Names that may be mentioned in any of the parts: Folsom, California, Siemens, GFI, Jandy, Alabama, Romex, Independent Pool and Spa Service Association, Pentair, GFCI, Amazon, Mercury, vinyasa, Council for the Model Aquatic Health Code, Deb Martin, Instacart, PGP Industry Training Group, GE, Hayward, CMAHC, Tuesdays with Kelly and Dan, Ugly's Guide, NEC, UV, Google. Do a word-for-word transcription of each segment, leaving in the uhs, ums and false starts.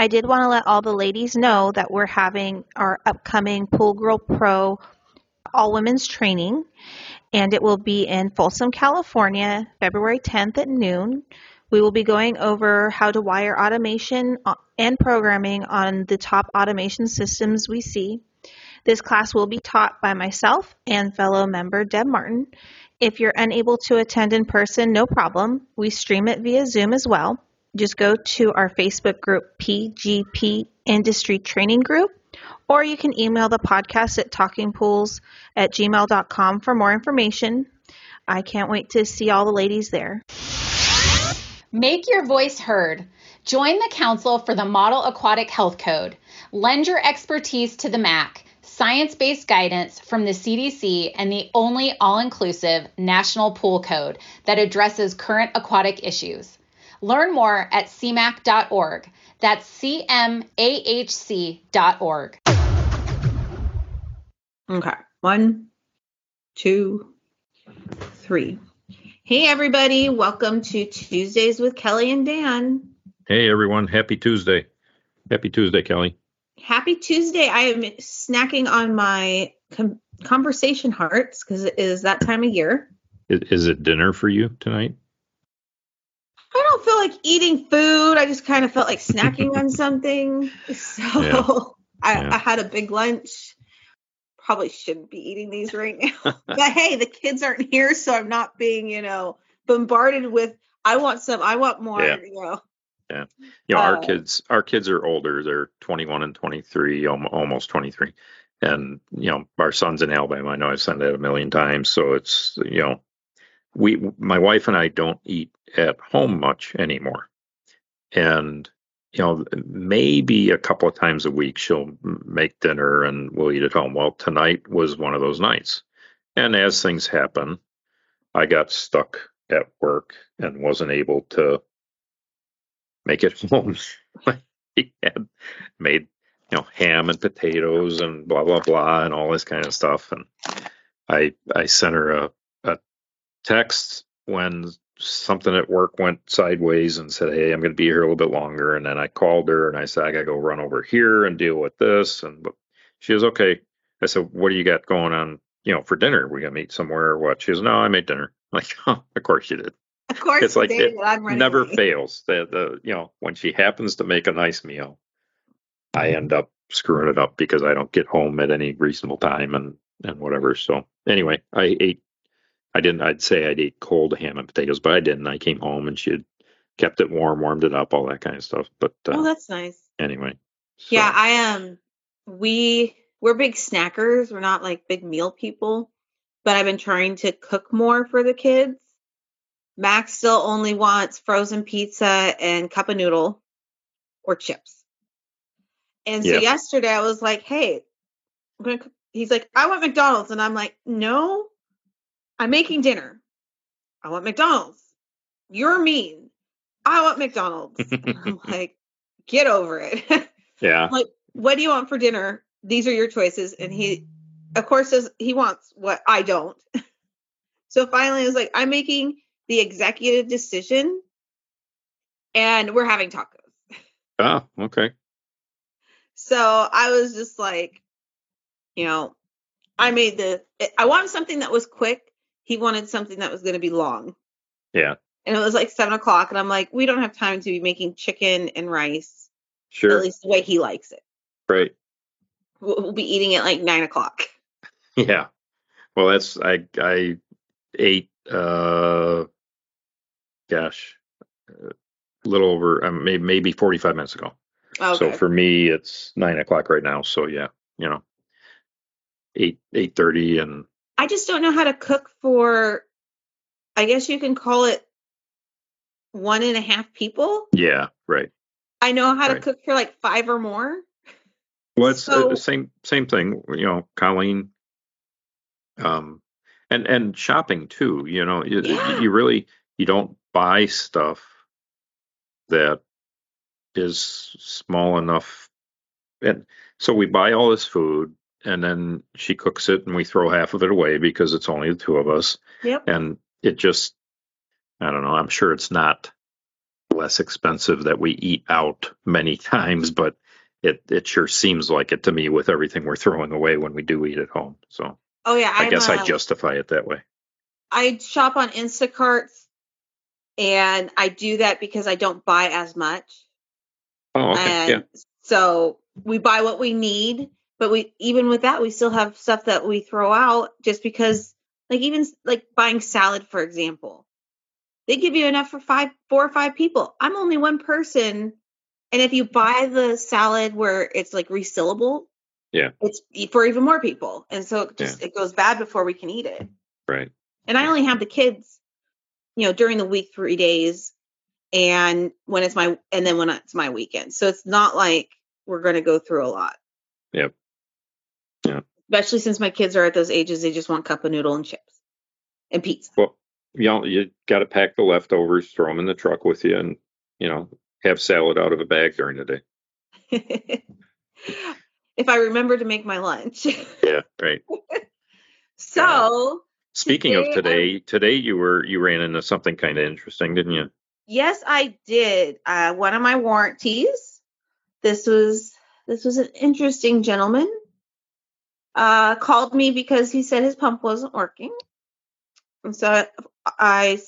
I did want to let all the ladies know that we're having our upcoming Pool Girl Pro all-women's training, and it will be in Folsom, California, February tenth at noon. We will be going over how to wire automation and programming on the top automation systems we see. This class will be taught by myself and fellow member Deb Martin. If you're unable to attend in person, no problem. We stream it via Zoom as well. Just go to our Facebook group, P G P Industry Training Group, or you can email the podcast at talking pools at gmail dot com for more information. I can't wait to see all the ladies there. Make your voice heard. Join the Council for the Model Aquatic Health Code. Lend your expertise to the M A C, science-based guidance from the C D C and the only all-inclusive national pool code that addresses current aquatic issues. Learn more at C M A H C dot org. That's C M A H C dot org. Okay. One, two, three. Hey, everybody. Welcome to Tuesdays with Kelly and Dan. Hey, everyone. Happy Tuesday. Happy Tuesday, Kelly. Happy Tuesday. I am snacking on my com- conversation hearts because it is that time of year. Is, is it dinner for you tonight? I don't feel like eating food. I just kind of felt like snacking on something. So yeah. I, yeah. I had a big lunch. Probably shouldn't be eating these right now. But hey, the kids aren't here, so I'm not being, you know, bombarded with, I want some, I want more, yeah. you know. Yeah. You know, uh, our kids, our kids are older. They're twenty-one and twenty-three, almost twenty-three. And, you know, our son's in Alabama. I know I've said that a million times. So it's, you know, we, my wife and I don't eat at home much anymore. And, you know, maybe a couple of times a week she'll make dinner and we'll eat at home. Well, tonight was one of those nights. And as things happen, I got stuck at work and wasn't able to make it home. I had made, you know, ham and potatoes and blah, blah, blah, and all this kind of stuff. And I, I sent her a text when something at work went sideways and said, hey, I'm going to be here a little bit longer. And then I called her and I said, I got to go run over here and deal with this. And but she was okay. I said, what do you got going on, you know, for dinner? We going to meet somewhere or what? She goes, no, I made dinner. I'm like, oh, of course you did. Of course. It's like, David, it I'm never away. fails. The, the, you know, when she happens to make a nice meal, I end up screwing it up because I don't get home at any reasonable time and, and whatever. So anyway, I ate I didn't, I'd say I'd eat cold ham and potatoes, but I didn't. I came home and she had kept it warm, warmed it up, all that kind of stuff. But uh, oh, that's nice. Anyway. So. Yeah. I am. Um, we, we're big snackers. We're not like big meal people, but I've been trying to cook more for the kids. Max still only wants frozen pizza and cup of noodle or chips. And so yeah. yesterday I was like, hey, I'm going to cook. He's like, I want McDonald's. And I'm like, no. I'm making dinner. I want McDonald's. You're mean. I want McDonald's. I'm like, get over it. Yeah. I'm like, what do you want for dinner? These are your choices. And he, of course, says he wants what I don't. So finally, I was like, I'm making the executive decision and we're having tacos. Oh, okay. So I was just like, you know, I made the, I wanted something that was quick. He wanted something that was going to be long. Yeah. And it was like seven o'clock. And I'm like, we don't have time to be making chicken and rice. Sure. At least the way he likes it. Right. We'll, we'll be eating at like nine o'clock. Yeah. Well, that's, I, I ate, uh, gosh, a little over, um, maybe, maybe forty-five minutes ago. Okay. So for me, it's nine o'clock right now. So yeah, you know, eight eight thirty, and I just don't know how to cook for, I guess you can call it, one and a half people. Yeah, right. I know how right. to cook for like five or more. Well, it's so, the same same thing, you know, Colleen. Um, and and shopping too. You know, you, yeah. you really you don't buy stuff that is small enough, and so we buy all this food, and then she cooks it, and we throw half of it away because it's only the two of us. Yep. And it just, I don't know. I'm sure it's not less expensive that we eat out many times, but it it sure seems like it to me with everything we're throwing away when we do eat at home. So, oh yeah, I I'm guess a, I justify it that way. I shop on Instacart, and I do that because I don't buy as much. Oh, okay. And yeah. So we buy what we need, but we even with that, we still have stuff that we throw out just because, like even like buying salad, for example. They give you enough for five, four or five people. I'm only one person. And if you buy the salad where it's like resealable, yeah, it's for even more people. And so it just, yeah. it goes bad before we can eat it. Right. And I only have the kids, you know, during the week, three days. And when it's my, and then when it's my weekend. So it's not like we're going to go through a lot. Yep. Yeah. Especially since my kids are at those ages, they just want cup of noodle and chips and pizza. Well, you know, you got to pack the leftovers, throw them in the truck with you, and, you know, have salad out of a bag during the day. If I remember to make my lunch. Yeah, right. So, speaking today, of today, I, today you were you ran into something kind of interesting, didn't you? Yes, I did. Uh, one of my warranties. This was this was an interesting gentleman. Uh, called me because he said his pump wasn't working. And so I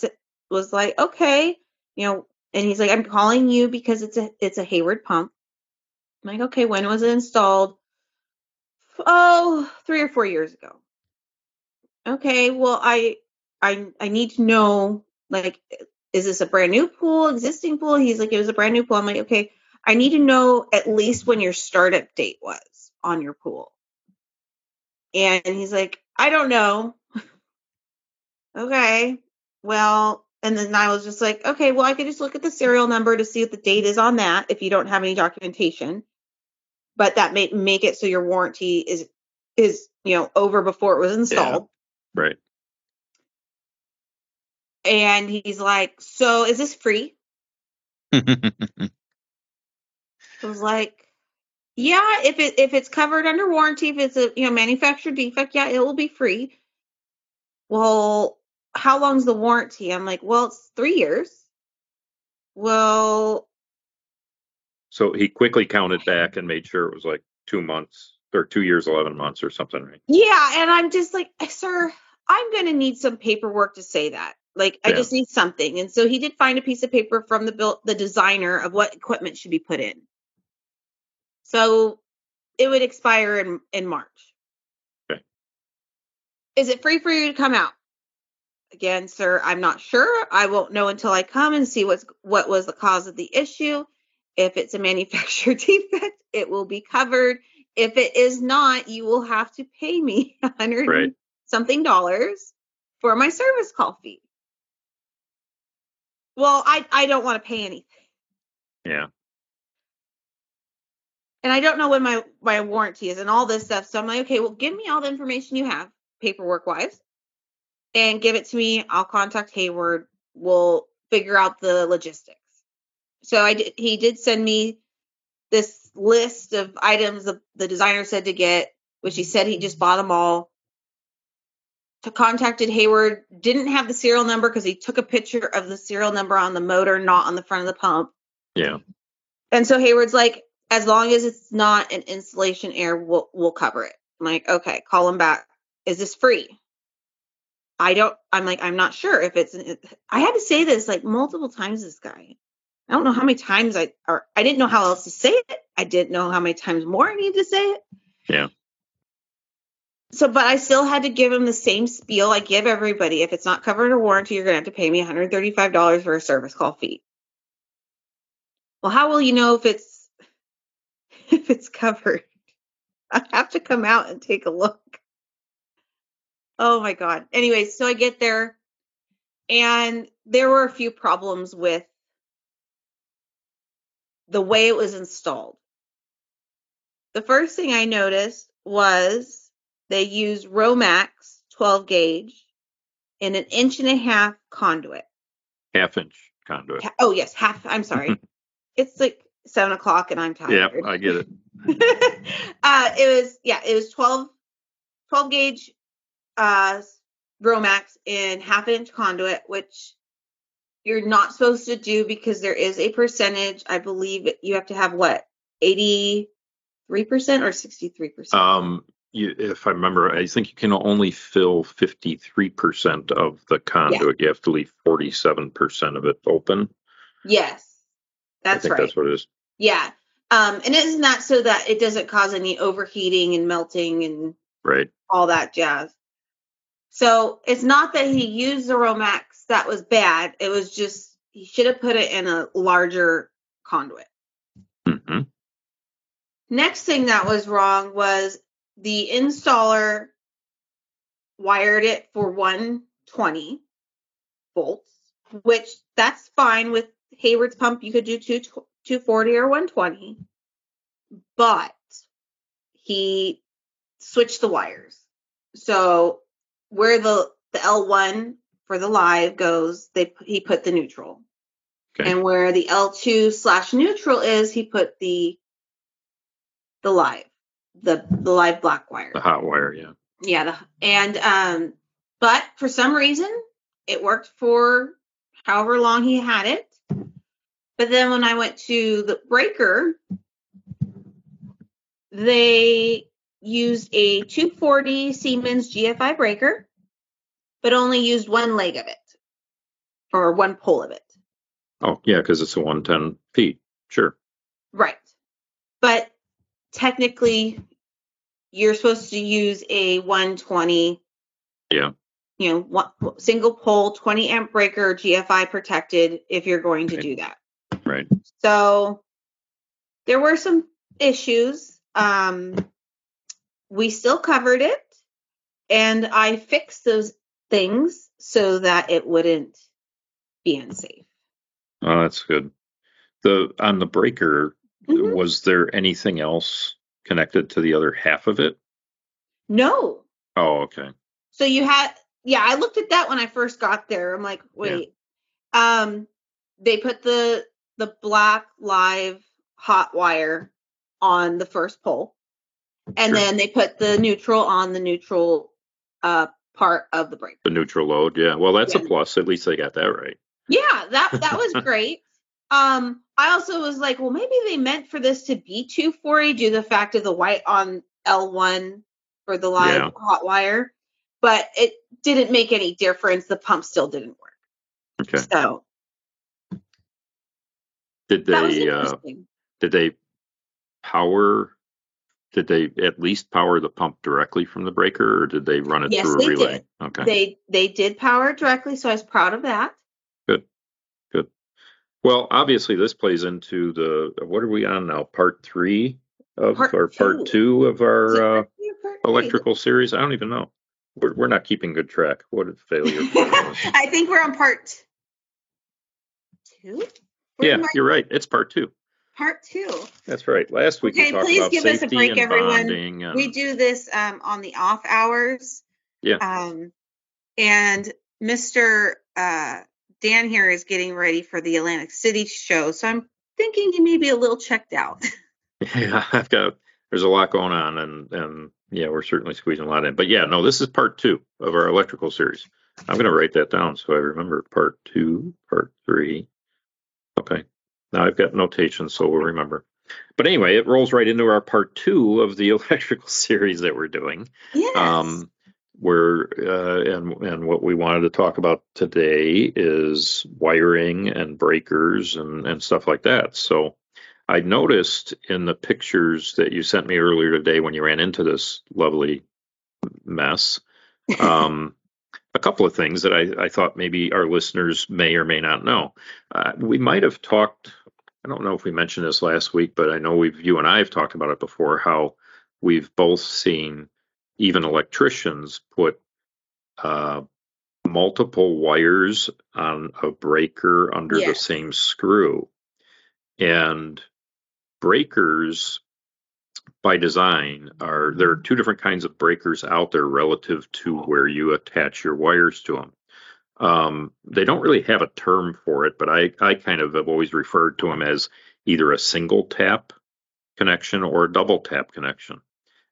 was like, okay, you know, and he's like, I'm calling you because it's a, it's a Hayward pump. I'm like, okay, when was it installed? Oh, three or four years ago. Okay. Well, I, I, I need to know, like, is this a brand new pool, existing pool? He's like, it was a brand new pool. I'm like, okay, I need to know at least when your startup date was on your pool. And he's like, I don't know. Okay, well, and then I was just like, okay, well, I could just look at the serial number to see what the date is on that if you don't have any documentation. But that may make it so your warranty is, is you know, over before it was installed. Yeah, right. And he's like, so is this free? I was like, yeah, if it if it's covered under warranty, if it's a you know manufacturer defect, yeah, it will be free. Well, how long's the warranty? I'm like, well, it's three years. Well. So he quickly counted back and made sure it was like two months or two years, eleven months or something, right? Yeah. And I'm just like, sir, I'm going to need some paperwork to say that. Like, yeah. I just need something. And so he did find a piece of paper from the build, the designer of what equipment should be put in. So it would expire in, in March. Okay. Is it free for you to come out? Again, sir, I'm not sure. I won't know until I come and see what's what was the cause of the issue. If it's a manufacturer defect, it will be covered. If it is not, you will have to pay me a hundred right. something dollars for my service call fee. Well, I, I don't want to pay anything. Yeah. And I don't know when my, my warranty is and all this stuff. So I'm like, okay, well, give me all the information you have, paperwork wise. And give it to me. I'll contact Hayward. We'll figure out the logistics. So I did, he did send me this list of items the, the designer said to get, which he said he just bought them all. To contacted Hayward. Didn't have the serial number because he took a picture of the serial number on the motor, not on the front of the pump. Yeah. And so Hayward's like, as long as it's not an installation error, we'll, we'll cover it. I'm like, okay, call him back. Is this free? I don't, I'm like, I'm not sure if it's, I had to say this like multiple times, this guy, I don't know how many times I, or I didn't know how else to say it. I didn't know how many times more I needed to say it. Yeah. So, but I still had to give him the same spiel I give everybody. If it's not covered under warranty, you're going to have to pay me one hundred thirty-five dollars for a service call fee. Well, how will you know if it's, if it's covered? I have to come out and take a look. Oh my God. Anyway, so I get there and there were a few problems with the way it was installed. The first thing I noticed was they used Romex twelve gauge in an inch and a half conduit. Half inch conduit. Oh, yes. Half. I'm sorry. It's like seven o'clock and I'm tired. Yeah, I get it. uh, it was, yeah, it was twelve, twelve gauge uh, Romex in half inch conduit, which you're not supposed to do because there is a percentage. I believe you have to have what? eighty-three percent or sixty-three percent? Um, you, if I remember, I think you can only fill fifty-three percent of the conduit. Yeah. You have to leave forty-seven percent of it open. Yes. That's I think right. That's what it is. Yeah. Um, and isn't that so that it doesn't cause any overheating and melting and right. all that jazz? So it's not that he used the Romex that was bad. It was just he should have put it in a larger conduit. Mm-hmm. Next thing that was wrong was the installer wired it for one twenty volts, which that's fine with Hayward's pump. You could do two forty or one twenty, but he switched the wires. So where the, the L one for the live goes, they he put the neutral. Okay. And where the L two slash neutral is, he put the the live, the, the live black wire. The hot wire, yeah. Yeah. The, and um, but for some reason, it worked for however long he had it. But then when I went to the breaker, they used a two forty Siemens G F I breaker, but only used one leg of it or one pole of it. Oh, yeah, because it's a one ten feet. Sure. Right. But technically, you're supposed to use a one twenty. Yeah. You know, one, single pole, twenty amp breaker, G F I protected if you're going to okay. do that. Right. So there were some issues. Um, we still covered it, and I fixed those things so that it wouldn't be unsafe. Oh, that's good. The on the breaker, mm-hmm. was there anything else connected to the other half of it? No. Oh, okay. So you had, yeah, I looked at that when I first got there. I'm like, wait. Yeah. Um, they put the the black live hot wire on the first pole. And sure. then they put the neutral on the neutral uh, part of the breaker. The neutral load. Yeah. Well, that's yeah. a plus. At least they got that right. Yeah. That, that was great. Um, I also was like, well, maybe they meant for this to be two forty due to the fact of the white on L one for the live yeah. hot wire, but it didn't make any difference. The pump still didn't work. Okay. So, Did they uh, did they power, did they at least power the pump directly from the breaker, or did they run it yes, through a relay? Did. Okay. They they did power it directly, so I was proud of that. Good. Good. Well, obviously this plays into the, what are we on now? Part three of part or two. part two of our uh, electrical series? I don't even know. We're we're not keeping good track. What a failure. I think we're on part two. Yeah, you're right. It's part two. Part two. That's right. Last week okay, we talked about safety and bonding. Okay, please give us a break, everyone. And... We do this um, on the off hours. Yeah. Um, and Mister Uh, Dan here is getting ready for the Atlantic City show, so I'm thinking he may be a little checked out. Yeah, I've got. There's a lot going on, and and yeah, we're certainly squeezing a lot in. But yeah, no, this is part two of our electrical series. I'm going to write that down so I remember part two, part three. Okay, now I've got notations, so we'll remember. But anyway, it rolls right into our part two of the electrical series that we're doing. Yes. Um, we're, uh, and, and what we wanted to talk about today is wiring and breakers and, and stuff like that. So I noticed in the pictures that you sent me earlier today when you ran into this lovely mess, um, a couple of things that I, I thought maybe our listeners may or may not know. Uh, we might have talked, I don't know if we mentioned this last week, but I know we've you and I have talked about it before, how we've both seen even electricians put uh, multiple wires on a breaker under yeah. the same screw. And breakers, by design, are there are two different kinds of breakers out there relative to where you attach your wires to them. Um, they don't really have a term for it, but I, I kind of have always referred to them as either a single tap connection or a double tap connection.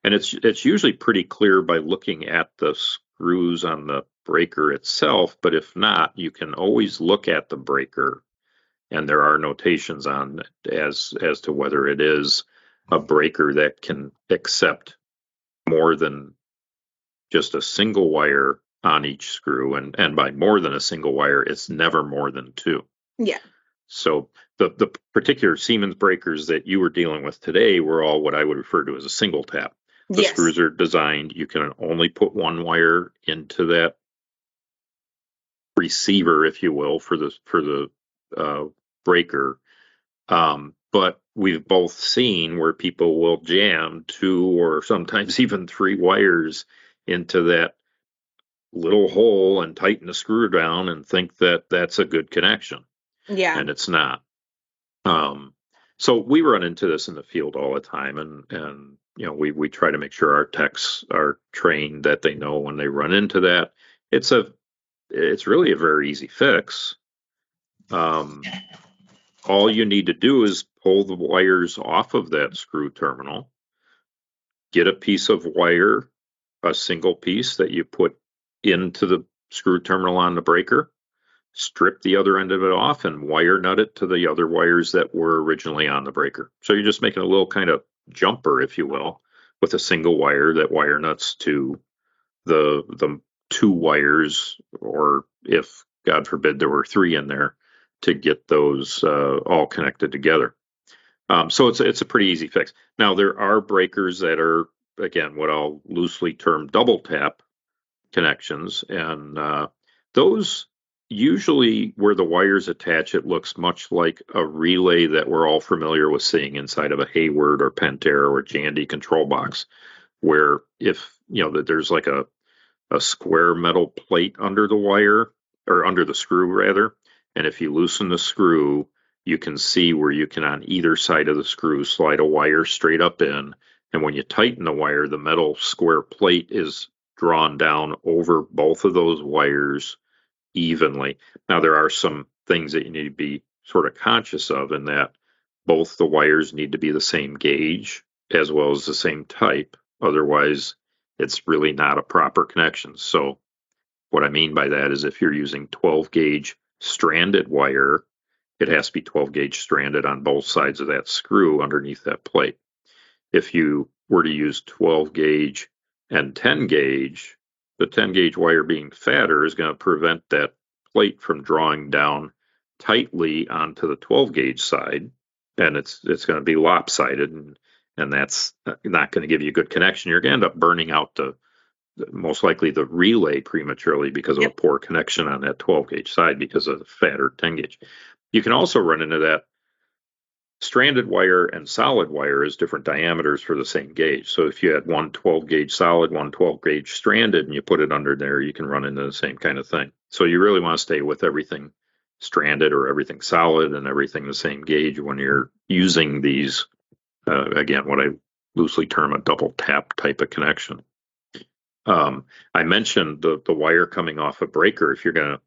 And it's it's usually pretty clear by looking at the screws on the breaker itself, but if not, you can always look at the breaker, and there are notations on it as as to whether it is a breaker that can accept more than just a single wire on each screw, and and by more than a single wire, it's never more than two. Yeah. So the the particular Siemens breakers that you were dealing with today were all what I would refer to as a single tap. The yes. screws are designed, you can only put one wire into that receiver, if you will, for the for the uh, breaker. Um, but we've both seen where people will jam two or sometimes even three wires into that little hole and tighten the screw down and think that that's a good connection. Yeah. And it's not. Um, so we run into this in the field all the time, and, and you know, we, we try to make sure our techs are trained that they know when they run into that. It's a, it's really a very easy fix. Um, all you need to do is pull the wires off of that screw terminal, get a piece of wire, a single piece that you put into the screw terminal on the breaker, strip the other end of it off, and wire nut it to the other wires that were originally on the breaker. So you're just making a little kind of jumper, if you will, with a single wire that wire nuts to the the two wires, or if, God forbid, there were three in there, to get those uh, all connected together. Um, so it's, it's a pretty easy fix. Now, there are breakers that are, again, what I'll loosely term double tap connections, and uh, those... usually where the wires attach, it looks much like a relay that we're all familiar with seeing inside of a Hayward or Pentair or Jandy control box, where if, you know, that there's like a, a square metal plate under the wire, or under the screw rather. And if you loosen the screw, you can see where you can on either side of the screw slide a wire straight up in. And when you tighten the wire, the metal square plate is drawn down over both of those wires evenly. Now, there are some things that you need to be sort of conscious of, in that both the wires need to be the same gauge as well as the same type. Otherwise, it's really not a proper connection. So what I mean by that is if you're using twelve gauge stranded wire, it has to be twelve gauge stranded on both sides of that screw underneath that plate. If you were to use twelve gauge and ten gauge, the ten gauge wire being fatter is going to prevent that plate from drawing down tightly onto the twelve gauge side, and it's it's going to be lopsided, and and that's not going to give you a good connection. You're going to end up burning out the, the most likely the relay prematurely because of yep. a poor connection on that twelve gauge side because of the fatter ten gauge. You can also run into that. Stranded wire and solid wire is different diameters for the same gauge. So if you had one twelve gauge solid, one twelve gauge stranded, and you put it under there, you can run into the same kind of thing. So you really want to stay with everything stranded or everything solid and everything the same gauge when you're using these, uh, again, what I loosely term a double tap type of connection. Um, I mentioned the, the wire coming off a breaker. If you're going to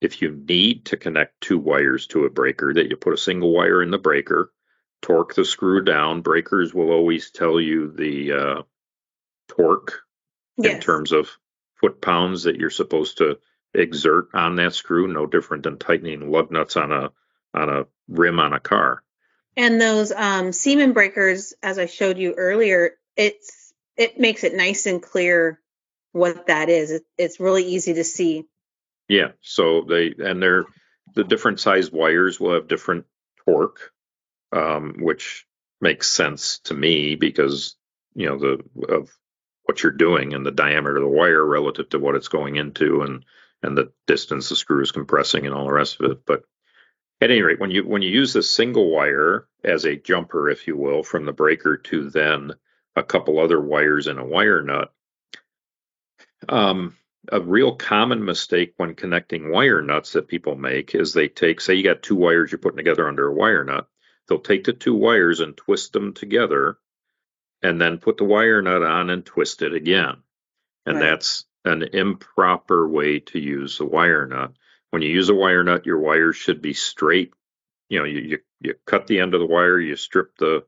If you need to connect two wires to a breaker, that you put a single wire in the breaker, torque the screw down. Breakers will always tell you the uh, torque yes. in terms of foot-pounds that you're supposed to exert on that screw, no different than tightening lug nuts on a on a rim on a car. And those um, Siemens breakers, as I showed you earlier, it's it makes it nice and clear what that is. It, it's really easy to see. Yeah, so they and they're the different size wires will have different torque, um, which makes sense to me because you know the of what you're doing and the diameter of the wire relative to what it's going into and and the distance the screw is compressing and all the rest of it. But at any rate, when you when you use this single wire as a jumper, if you will, from the breaker to then a couple other wires and a wire nut, um. a real common mistake when connecting wire nuts that people make is they take, say you got two wires you're putting together under a wire nut. They'll take the two wires and twist them together and then put the wire nut on and twist it again. And right. That's an improper way to use the wire nut. When you use a wire nut, your wires should be straight. You know, you, you, you cut the end of the wire, you strip the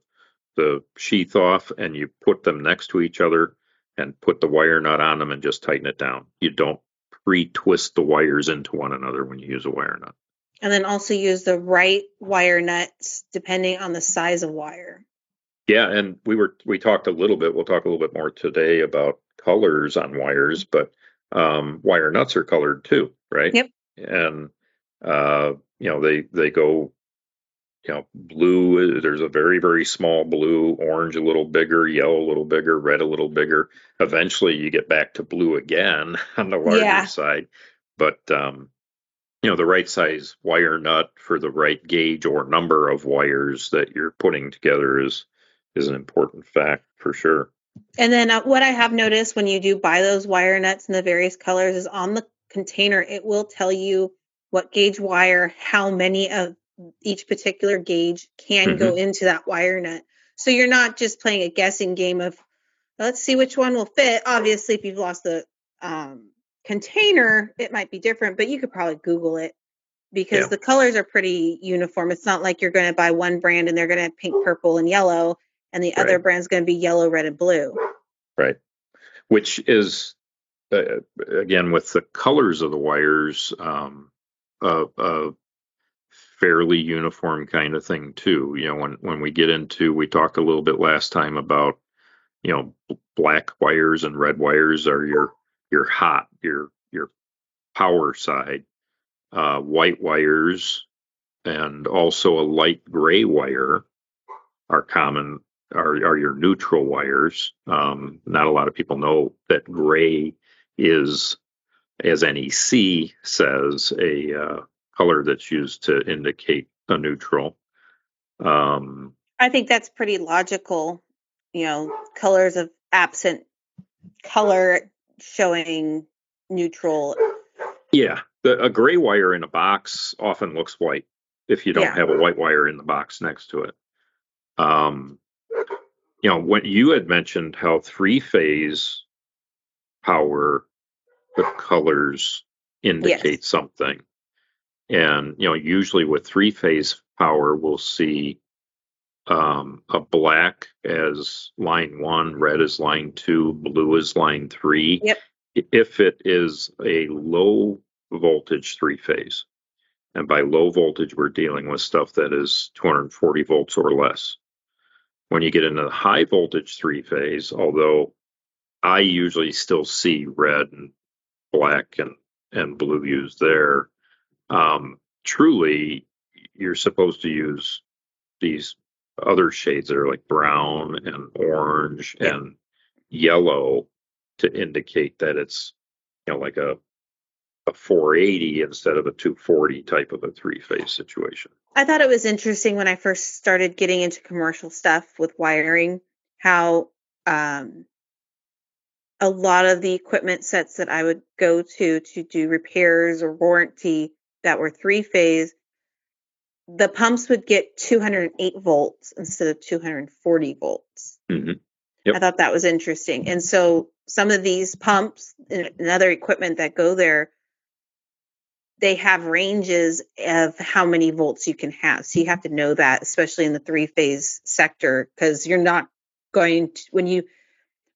the sheath off, and you put them next to each other and put the wire nut on them and just tighten it down. You don't pre-twist the wires into one another when you use a wire nut. And then also use the right wire nuts depending on the size of wire. Yeah, and we were we talked a little bit, we'll talk a little bit more today about colors on wires, but um, wire nuts are colored too, right? Yep. And, uh, you know, they, they go, you know, blue, there's a very, very small blue, orange a little bigger, yellow a little bigger, red a little bigger. Eventually you get back to blue again on the larger yeah. side. But, um, you know, the right size wire nut for the right gauge or number of wires that you're putting together is is an important fact for sure. And then uh, what I have noticed when you do buy those wire nuts in the various colors is on the container, it will tell you what gauge wire, how many of each particular gauge can mm-hmm. go into that wire nut. So you're not just playing a guessing game of, let's see which one will fit. Obviously, if you've lost the um, container, it might be different, but you could probably Google it because yeah. the colors are pretty uniform. It's not like you're going to buy one brand and they're going to have pink, purple, and yellow, and the right. other brand's going to be yellow, red, and blue. Right. Which is... Uh, again, with the colors of the wires, um, a, a fairly uniform kind of thing too. You know, when, when we get into, we talked a little bit last time about, you know, black wires and red wires are your, your hot, your, your power side, uh, white wires and also a light gray wire are common, are, are your neutral wires. Um, not a lot of people know that gray is, as N E C says, a uh, color that's used to indicate a neutral. Um, I think that's pretty logical. You know, colors of absent color showing neutral. Yeah. The, a gray wire in a box often looks white if you don't yeah. have a white wire in the box next to it. Um, you know, when you had mentioned how three-phase power, the colors indicate yes. something. And, you know, usually with three-phase power, we'll see um, a black as line one, red as line two, blue as line three, yep. if it is a low voltage three-phase. And by low voltage, we're dealing with stuff that is two hundred forty volts or less. When you get into the high voltage three-phase, although I usually still see red and black and, and blue used there. Um, truly, you're supposed to use these other shades that are like brown and orange and yellow to indicate that it's, you know, like a a four eighty instead of a two forty type of a three-phase situation. I thought it was interesting when I first started getting into commercial stuff with wiring, how um, a lot of the equipment sets that I would go to to do repairs or warranty that were three-phase, the pumps would get two hundred eight volts instead of two hundred forty volts. Mm-hmm. Yep. I thought that was interesting. And so some of these pumps and other equipment that go there, they have ranges of how many volts you can have. So you have to know that, especially in the three-phase sector, because you're not going to, when you,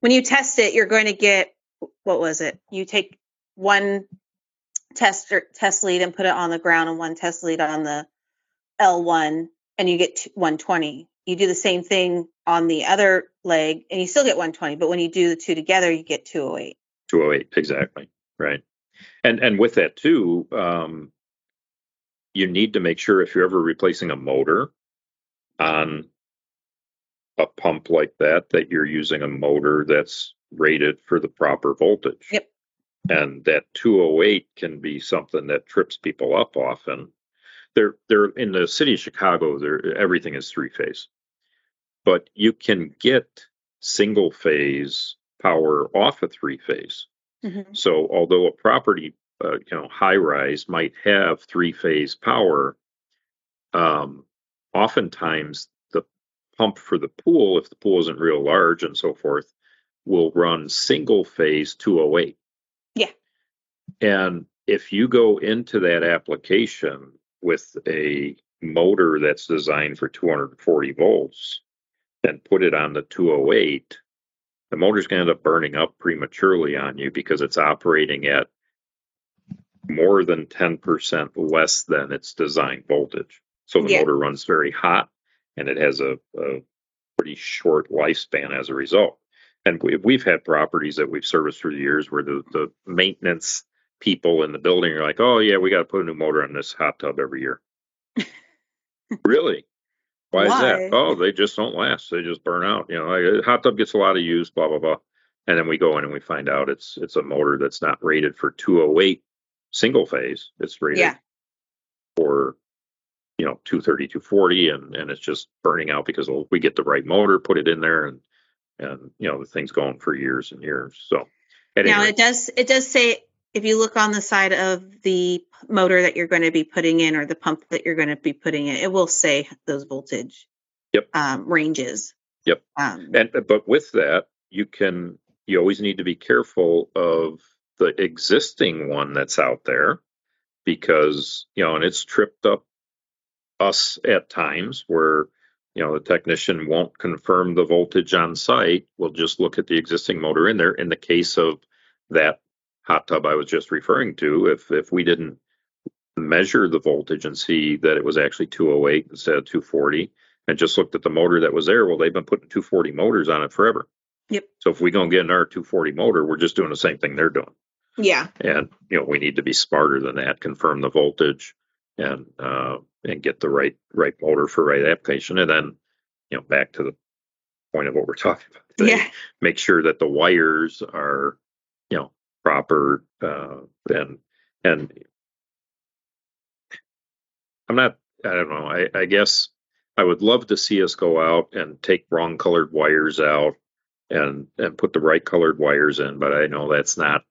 When you test it, you're going to get, what was it? You take one test test lead and put it on the ground and one test lead on the L one, and you get one twenty. You do the same thing on the other leg, and you still get one twenty. But when you do the two together, you get two oh eight. two oh eight, exactly. Right. And and with that, too, um, you need to make sure if you're ever replacing a motor on a pump like that, that you're using a motor that's rated for the proper voltage. Yep. And that two oh eight can be something that trips people up often. They're, they're in the city of Chicago, they're, everything is three-phase. But you can get single-phase power off a three-phase. Mm-hmm. So although a property, uh, you know, high rise might have three phase power, um, oftentimes the pump for the pool, if the pool isn't real large and so forth, will run single phase two oh eight. Yeah. And if you go into that application with a motor that's designed for two hundred forty volts and put it on the two oh eight, the motor's going to end up burning up prematurely on you because it's operating at more than ten percent less than its design voltage. So the yeah. motor runs very hot, and it has a, a pretty short lifespan as a result. And we've had properties that we've serviced through the years where the, the maintenance people in the building are like, oh, yeah, we got to put a new motor on this hot tub every year. Really? Why, Why is that? Oh, they just don't last. They just burn out. You know, like, a hot tub gets a lot of use, blah, blah, blah. And then we go in and we find out it's it's a motor that's not rated for two oh eight single phase. It's rated yeah. for, you know, two thirty, two forty, and, and it's just burning out because we get the right motor, put it in there, and, and you know, the thing's going for years and years. So anyway. Now, it does it does say, if you look on the side of the motor that you're going to be putting in or the pump that you're going to be putting in, it will say those voltage yep. um, ranges. Yep. Um, and but with that, you can you always need to be careful of the existing one that's out there because, you know, and it's tripped up us at times where, you know, the technician won't confirm the voltage on site. We'll just look at the existing motor in there. In the case of that hot tub I was just referring to, if if we didn't measure the voltage and see that it was actually two oh eight instead of two forty and just looked at the motor that was there, well, they've been putting two forty motors on it forever. Yep. So if we go and get another two forty motor, we're just doing the same thing they're doing. Yeah. And, you know, we need to be smarter than that, confirm the voltage and uh, and get the right right motor for right application. And then, you know, back to the point of what we're talking about today, yeah. make sure that the wires are, you know, proper uh and and I'm not I don't know I, I guess I would love to see us go out and take wrong colored wires out and and put the right colored wires in, but I know that's not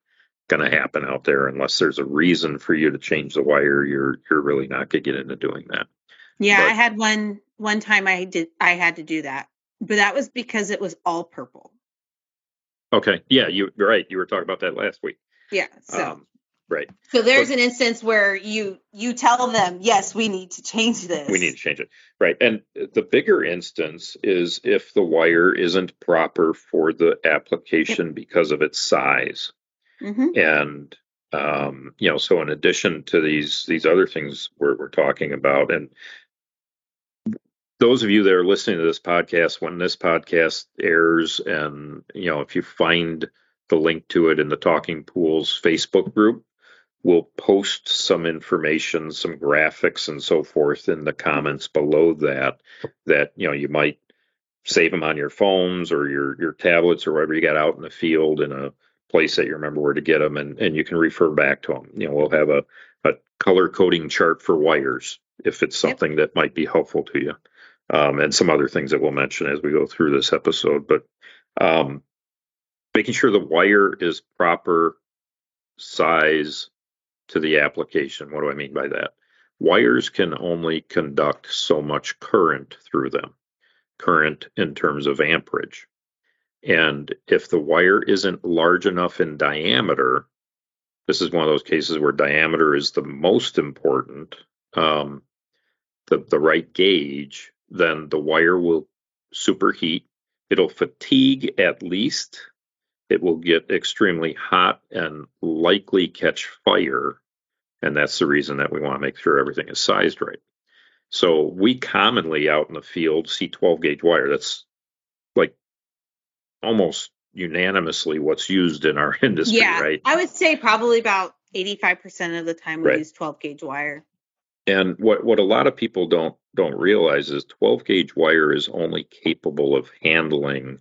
going to happen out there unless there's a reason for you to change the wire. You're you're really not going to get into doing that. Yeah, but I had one one time I did I had to do that, but that was because it was all purple. Okay. Yeah, you, you're right. You were talking about that last week. Yeah. So um, right. So there's but, an instance where you you tell them, yes, we need to change this. We need to change it. Right. And the bigger instance is if the wire isn't proper for the application yep. because of its size. Mm-hmm. And, um, you know, so in addition to these these other things we're, we're talking about, and those of you that are listening to this podcast, when this podcast airs, and, you know, if you find the link to it in the Talking Pools Facebook group, we'll post some information, some graphics and so forth in the comments below that, that, you know, you might save them on your phones or your, your tablets or whatever you got out in the field in a place that you remember where to get them, and, and you can refer back to them. You know, we'll have a, a color coding chart for wires if it's something yep. that might be helpful to you. Um, and some other things that we'll mention as we go through this episode. But um, making sure the wire is proper size to the application. What do I mean by that? Wires can only conduct so much current through them, current in terms of amperage. And if the wire isn't large enough in diameter, this is one of those cases where diameter is the most important, um, the, the right gauge, then the wire will superheat. It'll fatigue at least. It will get extremely hot and likely catch fire. And that's the reason that we want to make sure everything is sized right. So we commonly out in the field see twelve gauge wire. That's like almost unanimously what's used in our industry, yeah, right? I would say probably about eighty-five percent of the time we right. use twelve gauge wire. And what, what a lot of people don't don't realize is twelve gauge wire is only capable of handling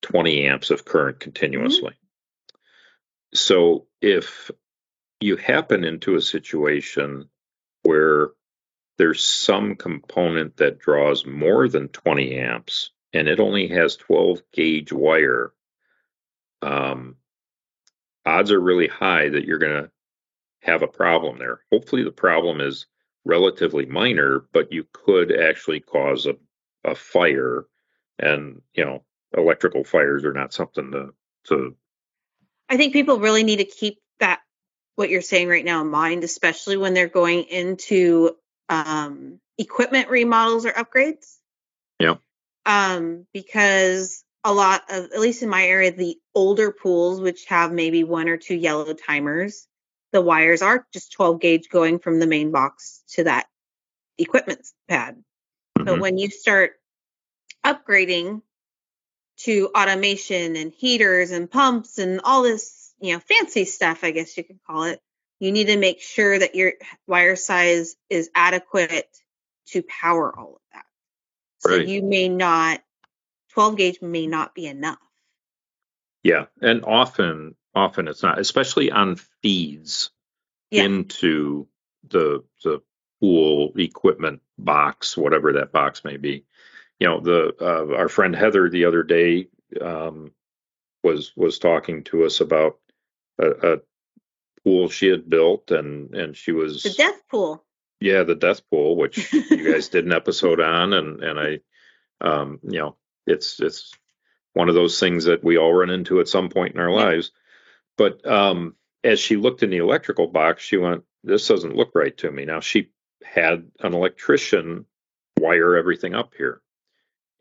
twenty amps of current continuously. Mm-hmm. So if you happen into a situation where there's some component that draws more than twenty amps and it only has twelve gauge wire, um, odds are really high that you're going to have a problem there. Hopefully the problem is relatively minor, but you could actually cause a, a fire. And, you know, electrical fires are not something to, to. I think people really need to keep that, what you're saying right now, in mind, especially when they're going into um, equipment remodels or upgrades. Yeah. Um, because a lot of, at least in my area, the older pools, which have maybe one or two yellow timers, the wires are just twelve gauge going from the main box to that equipment pad. Mm-hmm. But when you start upgrading to automation and heaters and pumps and all this, you know, fancy stuff, I guess you could call it, you need to make sure that your wire size is adequate to power all of that. So right. you may not, twelve gauge may not be enough. Yeah. And often, often it's not, especially on feeds yeah. into the the pool equipment box, whatever that box may be. You know, the uh, our friend Heather the other day um, was was talking to us about a, a pool she had built, and and she was the death pool. Yeah, the death pool, which you guys did an episode on, and and I, um, you know, it's it's one of those things that we all run into at some point in our yeah. lives. But um, as she looked in the electrical box, she went, "This doesn't look right to me." Now she had an electrician wire everything up here,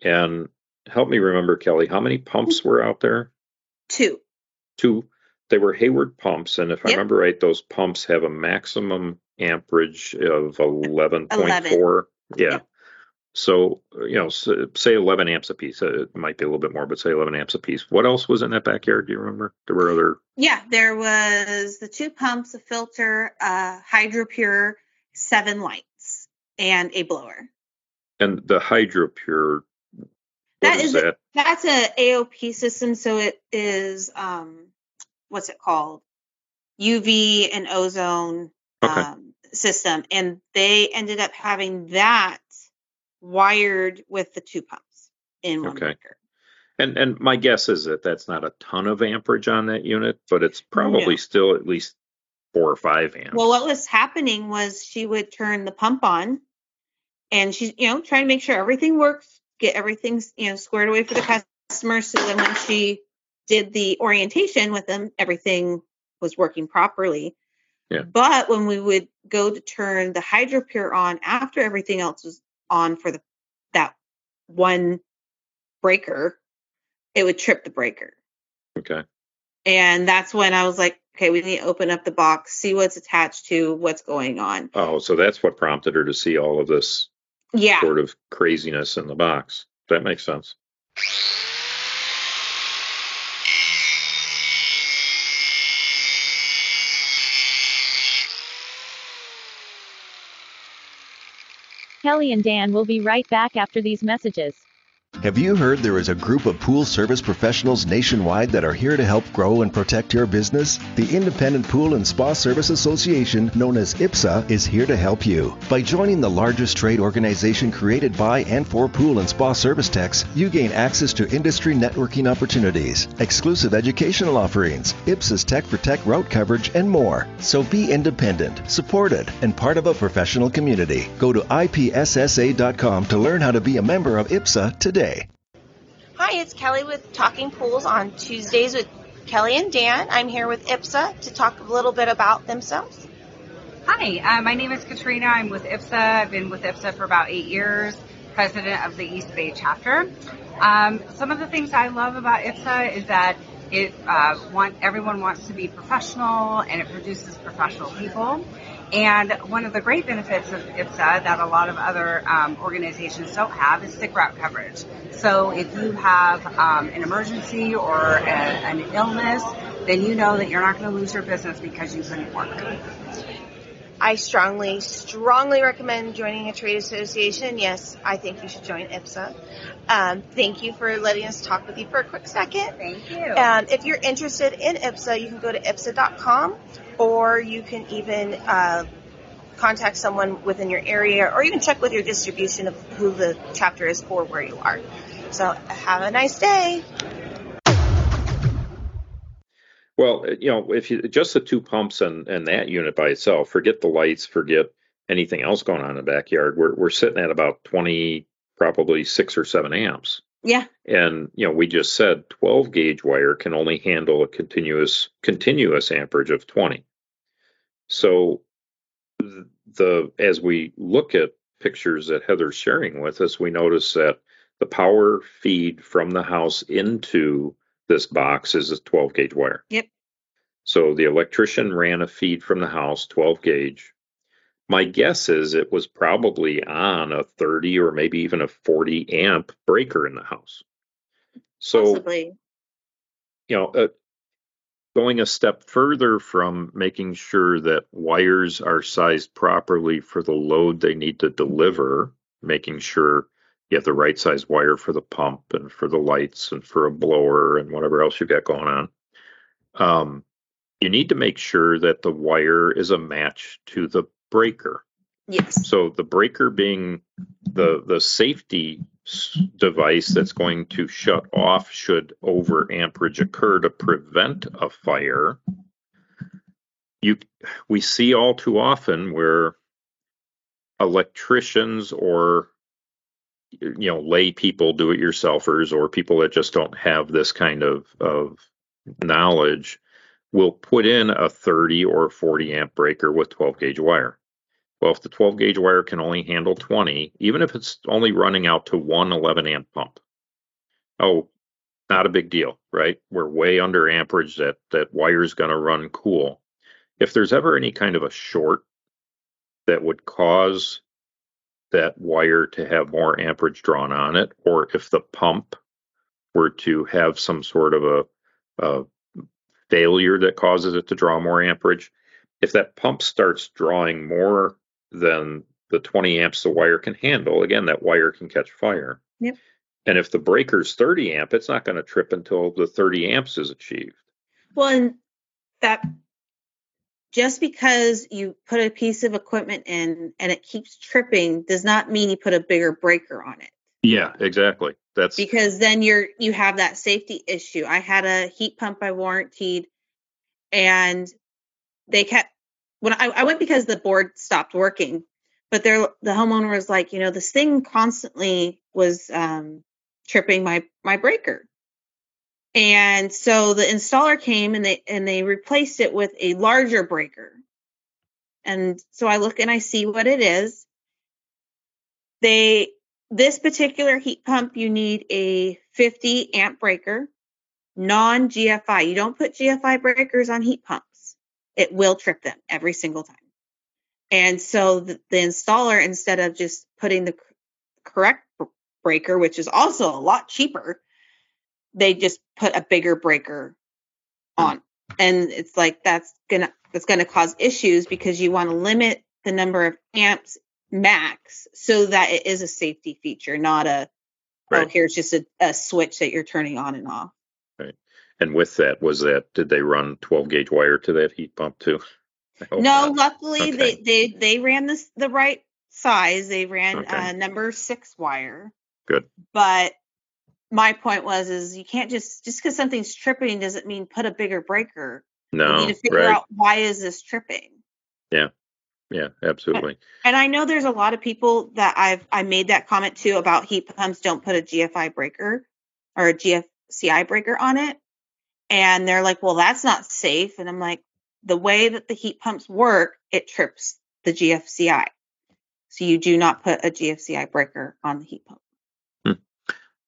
and help me remember, Kelly, how many pumps were out there? Two. Two. They were Hayward pumps, and if yep. I remember right, those pumps have a maximum amperage of eleven point four. Yeah. Yep. So, you know, say eleven amps a piece. It might be a little bit more, but say eleven amps a piece. What else was in that backyard? Do you remember? There were other. Yeah, there was the two pumps, a filter, uh, HydroPure, seven lights, and a blower. And the HydroPure, what that is, is that? That's an A O P system, so it is, um, what's it called? U V and ozone okay. um, system. And they ended up having that wired with the two pumps in one okay. breaker. And and my guess is that that's not a ton of amperage on that unit, but it's probably no. still at least four or five amps. Well, what was happening was she would turn the pump on, and she's, you know, trying to make sure everything works, get everything, you know, squared away for the customer. So then when she did the orientation with them, everything was working properly. Yeah. But when we would go to turn the HydroPure on after everything else was on for the that one breaker, it would trip the breaker. Okay. And that's when I was like, okay, we need to open up the box, see what's attached to, what's going on. Oh, so that's what prompted her to see all of this yeah. sort of craziness in the box. That makes sense. Kelly and Dan will be right back after these messages. Have you heard there is a group of pool service professionals nationwide that are here to help grow and protect your business? The Independent Pool and Spa Service Association, known as I P S A, is here to help you. By joining the largest trade organization created by and for pool and spa service techs, you gain access to industry networking opportunities, exclusive educational offerings, I P S A's Tech for Tech route coverage, and more. So be independent, supported, and part of a professional community. Go to I P S S A dot com to learn how to be a member of I P S A today. Hi, it's Kelly with Talking Pools on Tuesdays with Kelly and Dan. I'm here with I P S A to talk a little bit about themselves. Hi, uh, my name is Katrina. I'm with I P S A. I've been with I P S A for about eight years, president of the East Bay chapter. Um, some of the things I love about I P S A is that it uh, want everyone wants to be professional, and it produces professional people. And one of the great benefits of I P S A that a lot of other um, organizations don't have is sick route coverage. So if you have um, an emergency or a, an illness, then you know that you're not going to lose your business because you couldn't work. I strongly, strongly recommend joining a trade association. Yes, I think you should join I P S A. Um, thank you for letting us talk with you for a quick second. Thank you. Um, if you're interested in I P S A, you can go to I P S A dot com, or you can even uh, contact someone within your area, or even check with your distribution of who the chapter is for where you are. So have a nice day. Well, you know, if you just the two pumps and, and that unit by itself, forget the lights, forget anything else going on in the backyard, we're we're sitting at about twenty, probably six or seven amps. Yeah. And, you know, we just said twelve gauge wire can only handle a continuous continuous amperage of twenty. So the as we look at pictures that Heather's sharing with us, we notice that the power feed from the house into this box is a twelve gauge wire. Yep. So the electrician ran a feed from the house, twelve gauge. My guess is it was probably on a thirty or maybe even a forty amp breaker in the house. So, possibly. You know, uh, going a step further from making sure that wires are sized properly for the load they need to deliver, making sure you have the right size wire for the pump and for the lights and for a blower and whatever else you got going on. Um, you need to make sure that the wire is a match to the breaker. Yes. So the breaker being the the safety device that's going to shut off should over amperage occur to prevent a fire. You we see all too often where electricians or you know lay people, do-it-yourselfers, or people that just don't have this kind of of knowledge will put in a thirty or forty amp breaker with twelve gauge wire. Well, if the twelve gauge wire can only handle twenty, even if it's only running out to one eleven amp pump, oh, not a big deal, right? We're way under amperage. That, that wire is going to run cool. If there's ever any kind of a short that would cause that wire to have more amperage drawn on it, or if the pump were to have some sort of a, a failure that causes it to draw more amperage, if that pump starts drawing more than the twenty amps the wire can handle, again, that wire can catch fire. Yep. And if the breaker's thirty amp, it's not going to trip until the thirty amps is achieved. Well, and that just because you put a piece of equipment in and it keeps tripping does not mean you put a bigger breaker on it. Yeah, exactly. That's because then you're you have that safety issue. I had a heat pump I warrantied, and they kept when I, I went because the board stopped working, but there the homeowner was like, you know, this thing constantly was um, tripping my my breaker, and so the installer came and they and they replaced it with a larger breaker, and so I look and I see what it is. They. This particular heat pump, you need a fifty amp breaker, non-G F I. You don't put G F I breakers on heat pumps. It will trip them every single time. And so the, the installer, instead of just putting the correct breaker, which is also a lot cheaper, they just put a bigger breaker on. And it's like, that's gonna that's gonna cause issues because you want to limit the number of amps max so that it is a safety feature, not a right. Oh, here's just a, a switch that you're turning on and off. Right. And with that, was that did they run twelve gauge wire to that heat pump too? No, not. Luckily okay. they, they they ran this the right size. They ran okay. uh, number six wire. Good. But my point was is you can't just just because something's tripping doesn't mean put a bigger breaker. No. You need to figure right. out why is this tripping. Yeah. Yeah, absolutely. And I know there's a lot of people that I've I made that comment to about heat pumps don't put a G F I breaker or a G F C I breaker on it. And they're like, well, that's not safe. And I'm like, the way that the heat pumps work, it trips the G F C I. So you do not put a G F C I breaker on the heat pump. Hmm.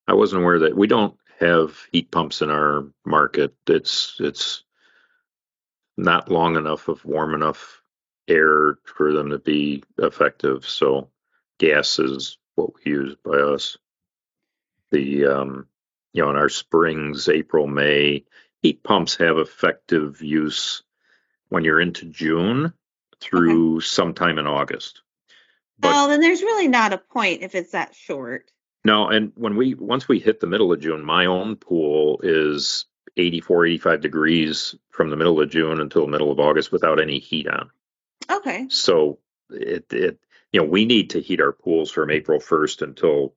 I wasn't aware of that. We don't have heat pumps in our market. It's it's not long enough of warm enough air for them to be effective, so gas is what we use by us. The um you know in our springs, April, May, heat pumps have effective use when you're into June through okay. sometime in August. But, well, then there's really not a point if it's that short. No, and when we once we hit the middle of June, my own pool is eighty-four, eighty-five degrees from the middle of June until the middle of August without any heat on. Okay. So it, it, you know, we need to heat our pools from April first until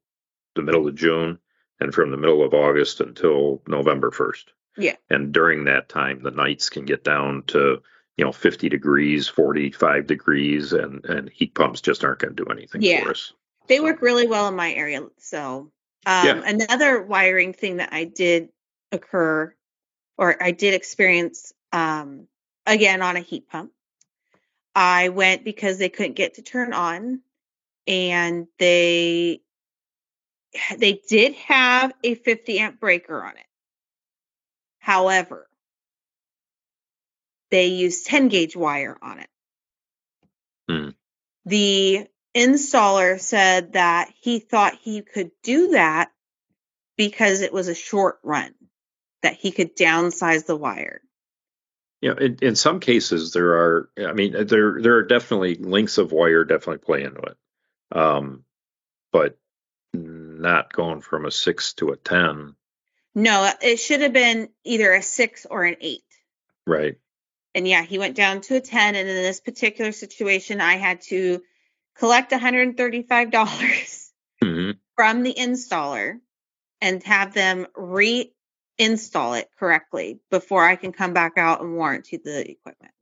the middle of June and from the middle of August until November first. Yeah. And during that time, the nights can get down to, you know, fifty degrees, forty-five degrees, and, and heat pumps just aren't going to do anything yeah. for us. They so. work really well in my area. So um, yeah. another wiring thing that I did occur or I did experience, um, again, on a heat pump, I went because they couldn't get to turn on, and they they did have a fifty amp breaker on it. However, they used ten gauge wire on it. Mm. The installer said that he thought he could do that because it was a short run, that he could downsize the wire. Yeah, you know, in, in some cases there are, I mean, there there are definitely lengths of wire definitely play into it. Um, but not going from a six to a ten. No, it should have been either a six or an eight. Right. And yeah, he went down to a ten. And in this particular situation, I had to collect one hundred thirty-five dollars mm-hmm. from the installer and have them reinstall it correctly before I can come back out and warranty the equipment.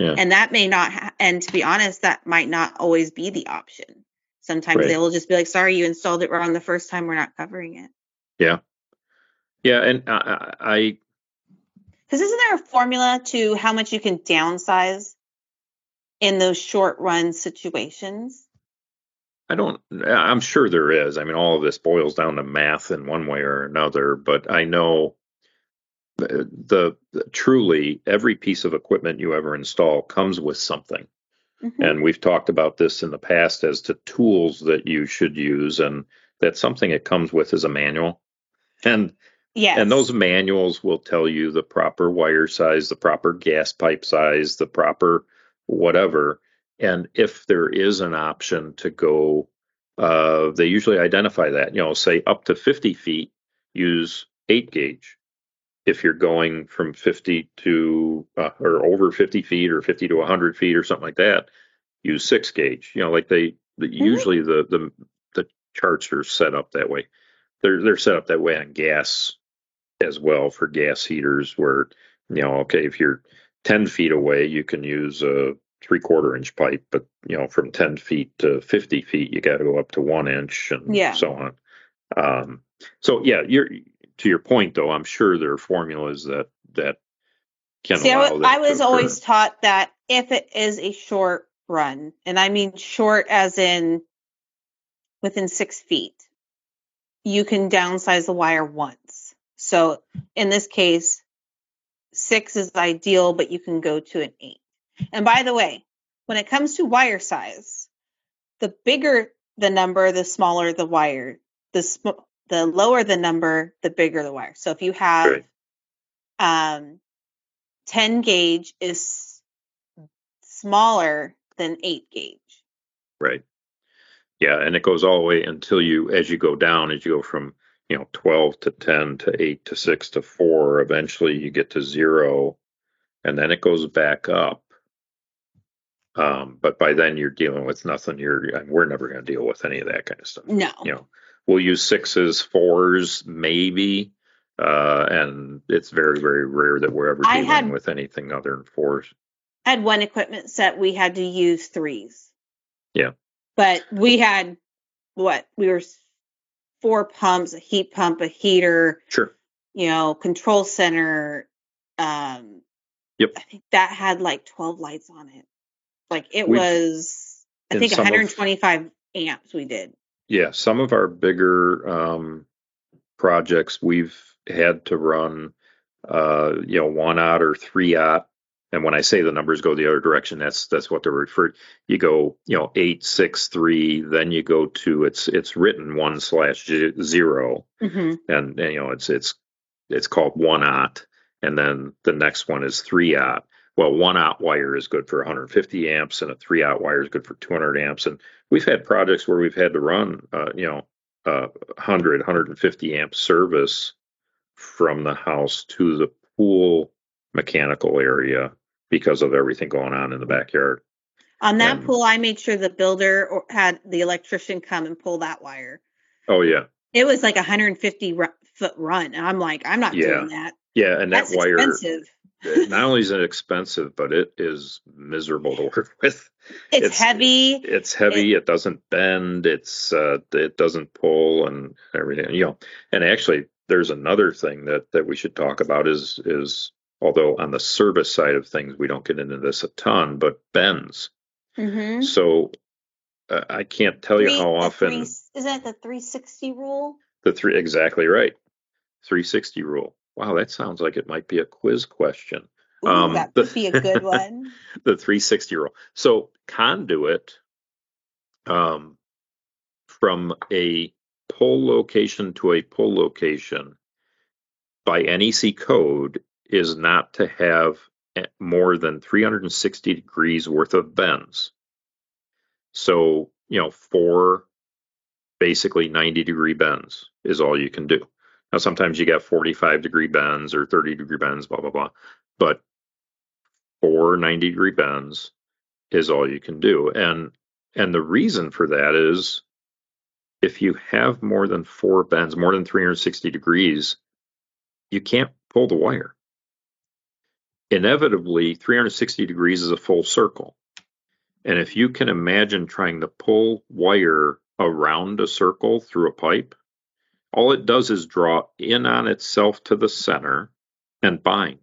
Yeah. And that may not, ha- and to be honest, that might not always be the option. Sometimes right. they will just be like, sorry, you installed it wrong the first time. We're not covering it. Yeah. Yeah. And I, I, because isn't there a formula to how much you can downsize in those short run situations? I don't, I'm sure there is. I mean, all of this boils down to math in one way or another, but I know the, the, the truly every piece of equipment you ever install comes with something. Mm-hmm. And we've talked about this in the past as to tools that you should use. And that something it comes with is a manual. And yes. And those manuals will tell you the proper wire size, the proper gas pipe size, the proper whatever. And if there is an option to go, uh, they usually identify that, you know, say up to fifty feet, use eight gauge. If you're going from fifty to uh, or over fifty feet or fifty to one hundred feet or something like that, use six gauge. You know, like they mm-hmm. usually the, the the charts are set up that way. They're they're set up that way on gas as well for gas heaters, where, you know, okay, if you're ten feet away, you can use a three quarter inch pipe, but, you know, from ten feet to fifty feet, you got to go up to one inch and yeah. so on. Um, so yeah, you're. To your point, though, I'm sure there are formulas that, that can See, allow I, that I was to always taught that if it is a short run, and I mean short as in within six feet, you can downsize the wire once. So in this case, six is ideal, but you can go to an eight. And by the way, when it comes to wire size, the bigger the number, the smaller the wire, the sm- the lower the number, the bigger the wire. So if you have right. um, ten gauge is smaller than eight gauge. Right. Yeah, and it goes all the way until you, as you go down, as you go from, you know, twelve to ten to eight to six to four, eventually you get to zero, and then it goes back up. Um, but by then you're dealing with nothing. You're, I mean, we're never going to deal with any of that kind of stuff. No. You know, we'll use sixes, fours, maybe, uh, and it's very, very rare that we're ever dealing had, with anything other than fours. I had one equipment set we had to use threes. Yeah. But we had, what, we were four pumps, a heat pump, a heater. Sure. You know, control center. Um, yep. I think that had like twelve lights on it. Like it We've, was, I think one hundred twenty-five of, amps we did. Yeah, some of our bigger um, projects we've had to run, uh, you know, one-aught or three-aught. And when I say the numbers go the other direction, that's that's what they're referred. You go, you know, eight, six, three. Then you go to it's it's written one slash zero, mm-hmm. and, and you know it's it's it's called one-aught, and then the next one is three-aught. Well, one-aught wire is good for one hundred fifty amps, and a three-aught wire is good for two hundred amps. And we've had projects where we've had to run, uh, you know, uh, one hundred, one hundred fifty amp service from the house to the pool mechanical area because of everything going on in the backyard. On that and, pool, I made sure the builder or had the electrician come and pull that wire. Oh, yeah. It was like a one hundred fifty r- foot run. And I'm like, I'm not yeah. doing that. Yeah, and that That's wire, expensive. Not only is it expensive, but it is miserable to work with. It's, it's heavy. It's heavy. It, it doesn't bend. It's uh, it doesn't pull and everything. You know, and actually, there's another thing that, that we should talk about is is although on the service side of things we don't get into this a ton, but bends. Mm-hmm. So uh, I can't tell three, you how often. Three, is that the three sixty rule? The three exactly right. three sixty rule. Wow, that sounds like it might be a quiz question. Ooh, um, that would be a good one. The three sixty rule. So conduit um, from a pull location to a pull location by N E C code is not to have more than three hundred sixty degrees worth of bends. So, you know, four basically ninety degree bends is all you can do. Now, sometimes you got forty-five degree bends or thirty degree bends, blah, blah, blah. But four ninety degree bends is all you can do. And and the reason for that is if you have more than four bends, more than three hundred sixty degrees, you can't pull the wire. Inevitably, three hundred sixty degrees is a full circle. And if you can imagine trying to pull wire around a circle through a pipe, all it does is draw in on itself to the center and bind.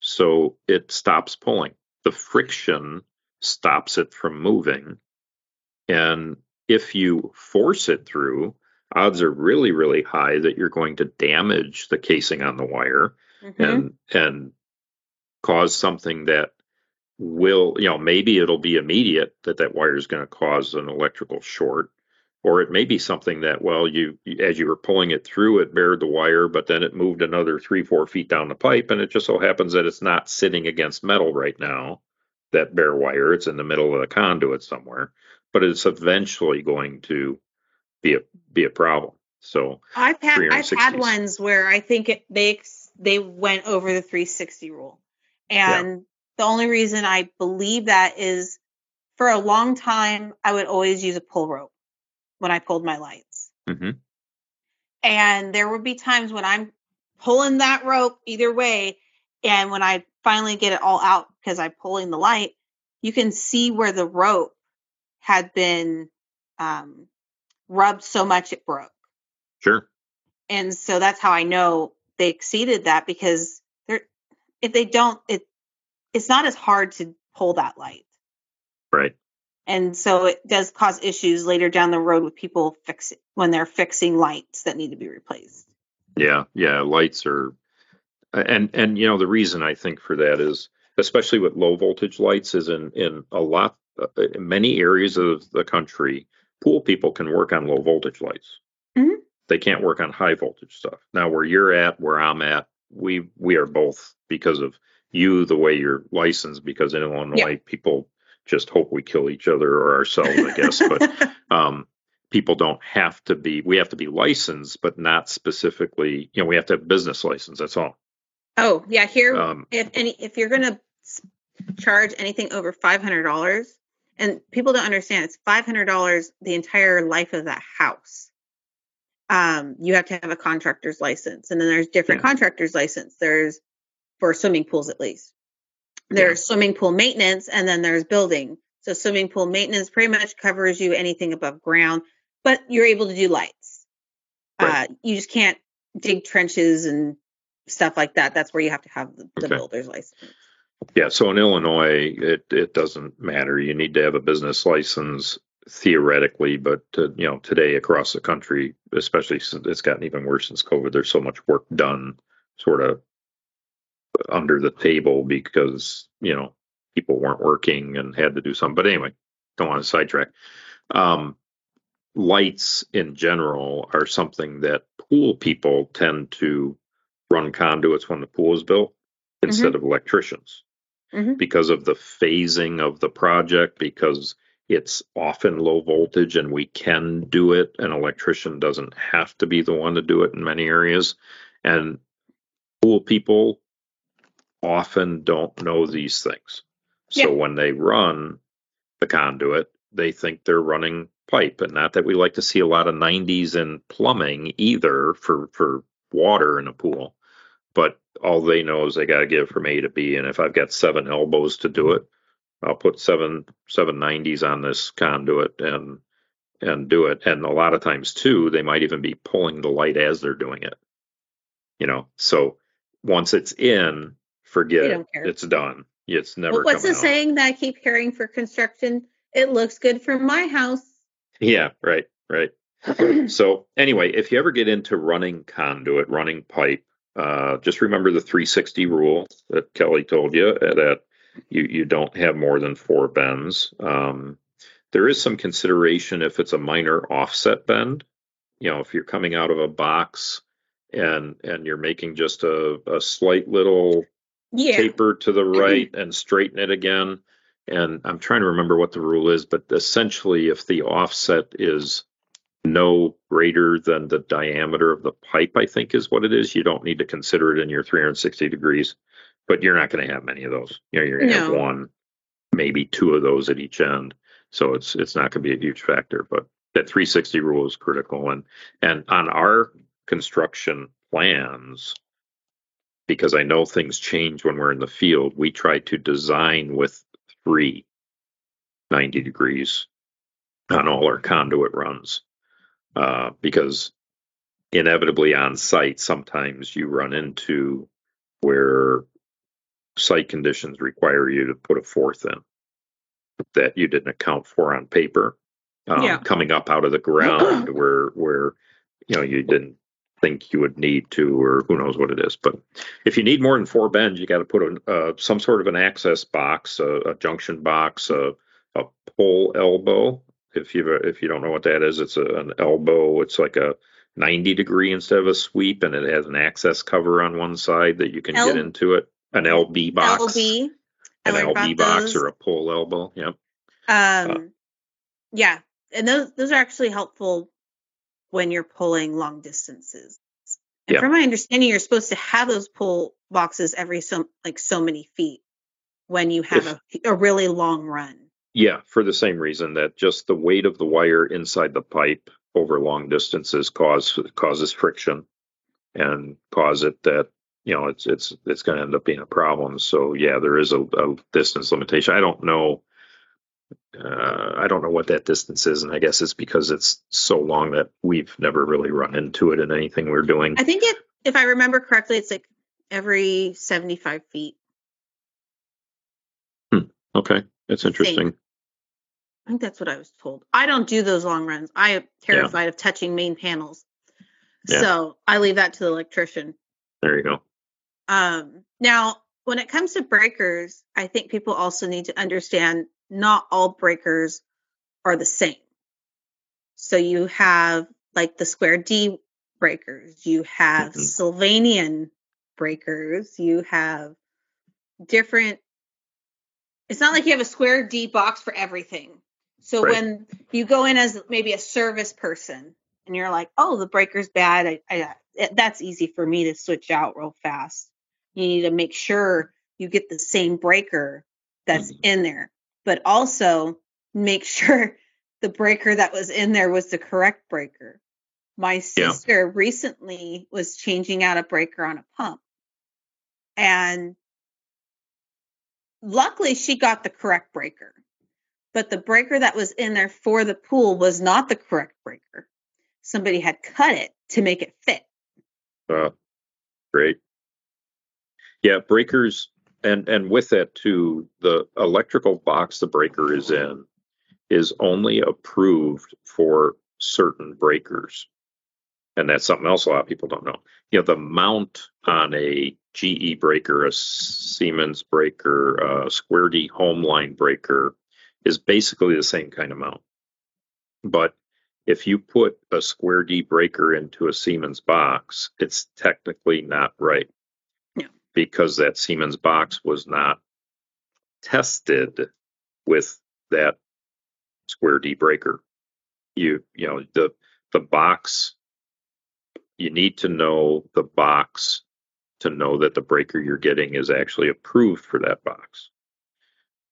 So it stops pulling. The friction stops it from moving. And if you force it through, odds are really, really high that you're going to damage the casing on the wire mm-hmm. and and cause something that will, you know, maybe it'll be immediate that that wire is going to cause an electrical short. Or it may be something that, well, you as you were pulling it through, it bared the wire, but then it moved another three, four feet down the pipe, and it just so happens that it's not sitting against metal right now, that bare wire. It's in the middle of the conduit somewhere, but it's eventually going to be a be a problem. So I've had I've had ones where I think it, they they went over the three sixty rule, and yeah. the only reason I believe that is for a long time I would always use a pull rope when I pulled my lights. Mm-hmm. And there would be times when I'm pulling that rope either way. And when I finally get it all out, because I'm pulling the light, you can see where the rope had been um, rubbed so much it broke. Sure. And so that's how I know they exceeded that, because they're, if they don't, it it's not as hard to pull that light. Right. And so it does cause issues later down the road with people fix when they're fixing lights that need to be replaced. Yeah, yeah, lights are, and and you know the reason I think for that is especially with low voltage lights is in in a lot in many areas of the country, pool people can work on low voltage lights. Mm-hmm. They can't work on high voltage stuff. Now where you're at, where I'm at, we we are both because of you the way you're licensed, because in Illinois yeah. people. Just hope we kill each other or ourselves, I guess. But um, people don't have to be, we have to be licensed, but not specifically, you know, we have to have business license. That's all. Oh, yeah. Here, um, if any, if you're going to charge anything over five hundred dollars, and people don't understand, it's five hundred dollars the entire life of that house. Um, you have to have a contractor's license. And then there's different yeah. contractor's license. There's for swimming pools, at least. There's yeah. swimming pool maintenance, and then there's building. So swimming pool maintenance pretty much covers you anything above ground, but you're able to do lights. Right. Uh, you just can't dig trenches and stuff like that. That's where you have to have the, the okay. builder's license. Yeah. So in Illinois, it, it doesn't matter. You need to have a business license theoretically, but uh, you know, today across the country, especially since it's gotten even worse since COVID, there's so much work done sort of under the table because, you know, people weren't working and had to do something. But anyway, don't want to sidetrack. Um, lights in general are something that pool people tend to run conduits when the pool is built instead mm-hmm. of electricians mm-hmm. because of the phasing of the project, because it's often low voltage and we can do it. An electrician doesn't have to be the one to do it in many areas. And pool people often don't know these things. So yeah. when they run the conduit, they think they're running pipe. And not that we like to see a lot of nineties in plumbing either for, for water in a pool, but all they know is they got to get it from A to B. And if I've got seven elbows to do it, I'll put seven seven nineties on this conduit and and do it. And a lot of times too, they might even be pulling the light as they're doing it. You know, so once it's in, forget it. It's done. It's never well, what's the out. saying that I keep hearing for construction? It looks good from my house. Yeah, right, right. So anyway, if you ever get into running conduit, running pipe, uh, just remember the three sixty rule that Kelly told you, that you, you don't have more than four bends. Um, there is some consideration if it's a minor offset bend. You know, if you're coming out of a box and and you're making just a, a slight little yeah. taper to the right and straighten it again. And I'm trying to remember what the rule is, but essentially if the offset is no greater than the diameter of the pipe, I think is what it is, you don't need to consider it in your three sixty degrees, but you're not going to have many of those. You know, you're going to no. have one, maybe two of those at each end. So it's it's not going to be a huge factor, but that three sixty rule is critical. And and on our construction plans, because I know things change when we're in the field, we try to design with three ninety degrees on all our conduit runs. Uh, because inevitably on site, sometimes you run into where site conditions require you to put a fourth in that you didn't account for on paper, um, yeah. coming up out of the ground where, where, you know, you didn't think you would need to, or who knows what it is. But if you need more than four bends, you got to put a, uh, some sort of an access box, a, a junction box, a, a pull elbow. If you if you don't know what that is, it's a, an elbow. It's like a ninety degree instead of a sweep, and it has an access cover on one side that you can L- get into it. An L B box, L B. an L B box, those. Or a pull elbow. Yep. Um, uh, yeah, and those those are actually helpful when you're pulling long distances. And yeah. from my understanding, you're supposed to have those pull boxes every so like so many feet when you have if, a, a really long run. Yeah, for the same reason that just the weight of the wire inside the pipe over long distances cause, causes friction and cause it that, you know, it's it's it's going to end up being a problem. So, yeah, there is a, a distance limitation. I don't know. Uh, I don't know what that distance is, and I guess it's because it's so long that we've never really run into it in anything we're doing. I think it, if I remember correctly, it's like every seventy-five feet. Hmm. Okay. That's interesting. I think that's what I was told. I don't do those long runs. I am terrified yeah. of touching main panels. Yeah. So I leave that to the electrician. There you go. Um, now, when it comes to breakers, I think people also need to understand not all breakers are the same. So you have like the Square D breakers. You have mm-hmm. Sylvanian breakers. You have different. It's not like you have a Square D box for everything. So right. when you go in as maybe a service person and you're like, oh, the breaker's bad. I, I, that's easy for me to switch out real fast. You need to make sure you get the same breaker that's mm-hmm. in there, but also make sure the breaker that was in there was the correct breaker. My sister yeah. recently was changing out a breaker on a pump, and luckily, she got the correct breaker, but the breaker that was in there for the pool was not the correct breaker. Somebody had cut it to make it fit. Uh, great. Yeah, breakers, and, and with that, too, the electrical box the breaker is in is only approved for certain breakers. And that's something else a lot of people don't know. You know, the mount on a G E breaker, a Siemens breaker, a Square D home line breaker is basically the same kind of mount. But if you put a Square D breaker into a Siemens box, it's technically not right. No. Because that Siemens box was not tested with that Square D breaker. You, you know, the the box... You need to know the box to know that the breaker you're getting is actually approved for that box.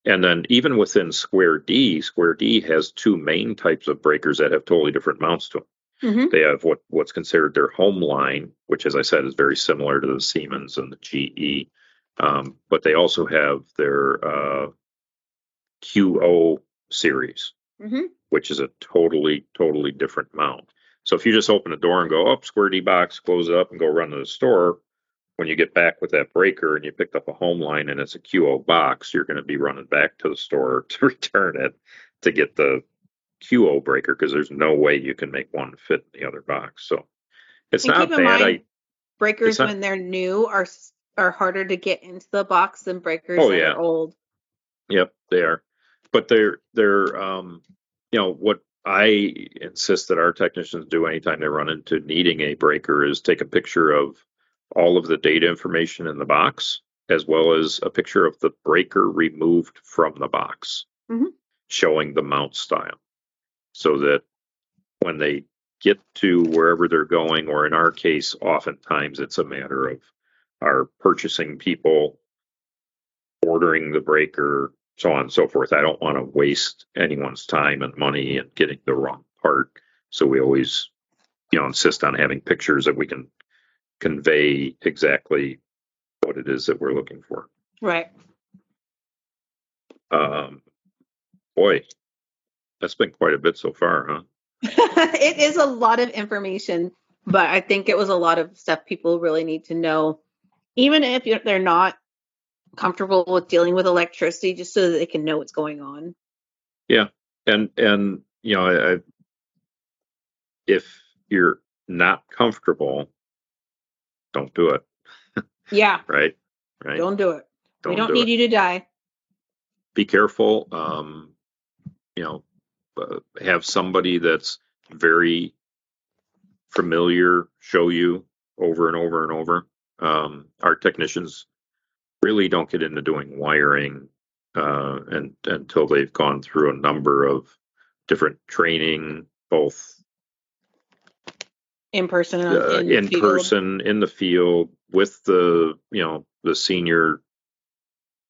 And then even within Square D, Square D has two main types of breakers that have totally different mounts to them. Mm-hmm. They have what, what's considered their home line, which, as I said, is very similar to the Siemens and the G E. Um, but they also have their uh, Q O series, mm-hmm. which is a totally, totally different mount. So if you just open the door and go, oh, Square D box, close it up and go run to the store, when you get back with that breaker and you picked up a home line and it's a Q O box, you're going to be running back to the store to return it to get the Q O breaker, because there's no way you can make one fit in the other box. So it's and not keep in bad. Mind, I, breakers not, when they're new are are harder to get into the box than breakers oh, that yeah. are old. Yep, they are. But they're they're um, you know, what I insist that our technicians do anytime they run into needing a breaker is take a picture of all of the data information in the box, as well as a picture of the breaker removed from the box, mm-hmm. showing the mount style, so that when they get to wherever they're going, or in our case, oftentimes it's a matter of our purchasing people ordering the breaker, so on and so forth. I don't want to waste anyone's time and money and getting the wrong part. So we always, you know, insist on having pictures that we can convey exactly what it is that we're looking for. Right. Um, boy, that's been quite a bit so far, huh? It is a lot of information, but I think it was a lot of stuff people really need to know, even if you're, they're not comfortable with dealing with electricity, just so that they can know what's going on. Yeah. And, and you know, I, I, if you're not comfortable, don't do it. Yeah. Right. Right. Don't do it. Don't we don't do need it. You to die. Be careful. Um, you know, uh, have somebody that's very familiar show you over and over and over. Um, our technicians really don't get into doing wiring uh, and until they've gone through a number of different training, both in person, uh, in, in the person, in the field, with the, you know, the senior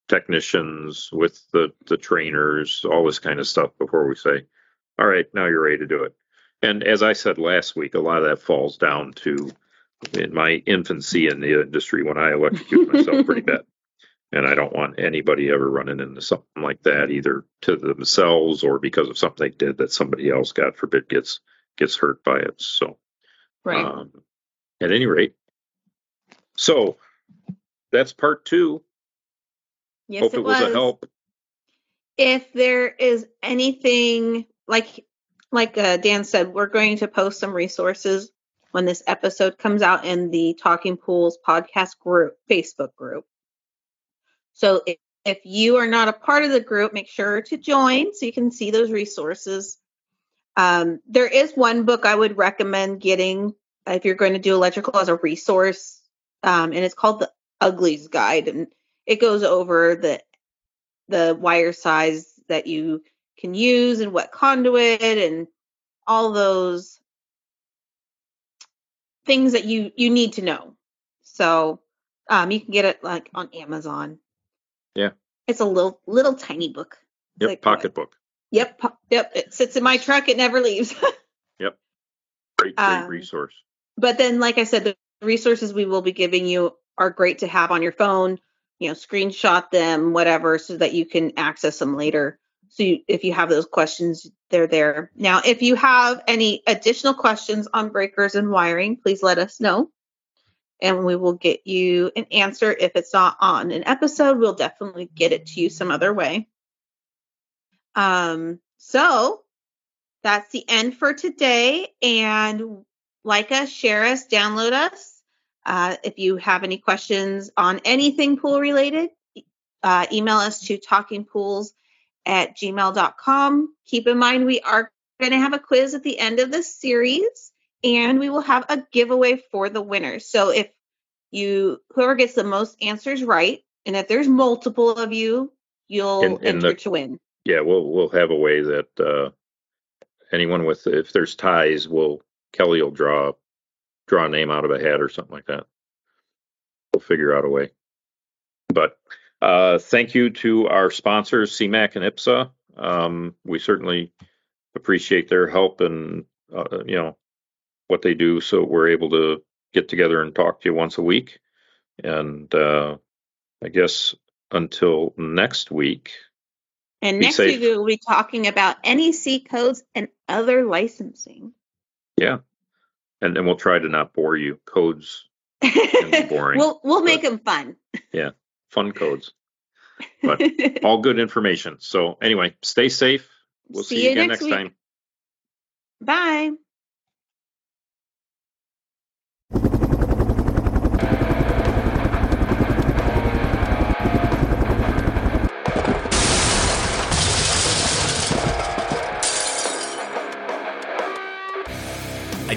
technicians, with the, the trainers, all this kind of stuff before we say, all right, now you're ready to do it. And as I said last week, a lot of that falls down to in my infancy in the industry when I electrocuted myself pretty bad. And I don't want anybody ever running into something like that, either to themselves or because of something they did that somebody else, God forbid, gets gets hurt by it. So. Right. Um, at any rate, so that's part two. Yes, hope it was, was a help. If there is anything, like like uh, Dan said, we're going to post some resources when this episode comes out in the Talking Pools podcast group, Facebook group. So if, if you are not a part of the group, make sure to join so you can see those resources. Um, there is one book I would recommend getting if you're going to do electrical as a resource, um, and it's called the Ugly's Guide, and it goes over the the wire size that you can use and what conduit and all those things that you, you need to know. So um, you can get it like on Amazon. Yeah, it's a little little tiny book. Yep, like pocketbook. Yep, yep. It sits in my truck. It never leaves. Yep. Great, great um, resource. But then, like I said, the resources we will be giving you are great to have on your phone. You know, screenshot them, whatever, so that you can access them later. So you, if you have those questions, they're there. Now, if you have any additional questions on breakers and wiring, please let us know. And we will get you an answer. If it's not on an episode, we'll definitely get it to you some other way. Um, so that's the end for today. And like us, share us, download us. Uh, if you have any questions on anything pool related, uh, email us to talking pools at gmail dot com. Keep in mind, we are going to have a quiz at the end of this series, and we will have a giveaway for the winners. So if you, whoever gets the most answers right, and if there's multiple of you, you'll in, in enter the- to win. Yeah, we'll we'll have a way that uh, anyone with, if there's ties, will Kelly will draw draw a name out of a hat or something like that. We'll figure out a way. But uh, thank you to our sponsors, C MAC and I P S A. Um, we certainly appreciate their help and uh, you know what they do. So we're able to get together and talk to you once a week. And uh, I guess until next week. And next safe. week, we'll be talking about N E C codes and other licensing. Yeah. And then we'll try to not bore you. Codes can be boring. we'll we'll make them fun. Yeah. Fun codes. But all good information. So anyway, stay safe. We'll see, see you again next, next time. Bye. I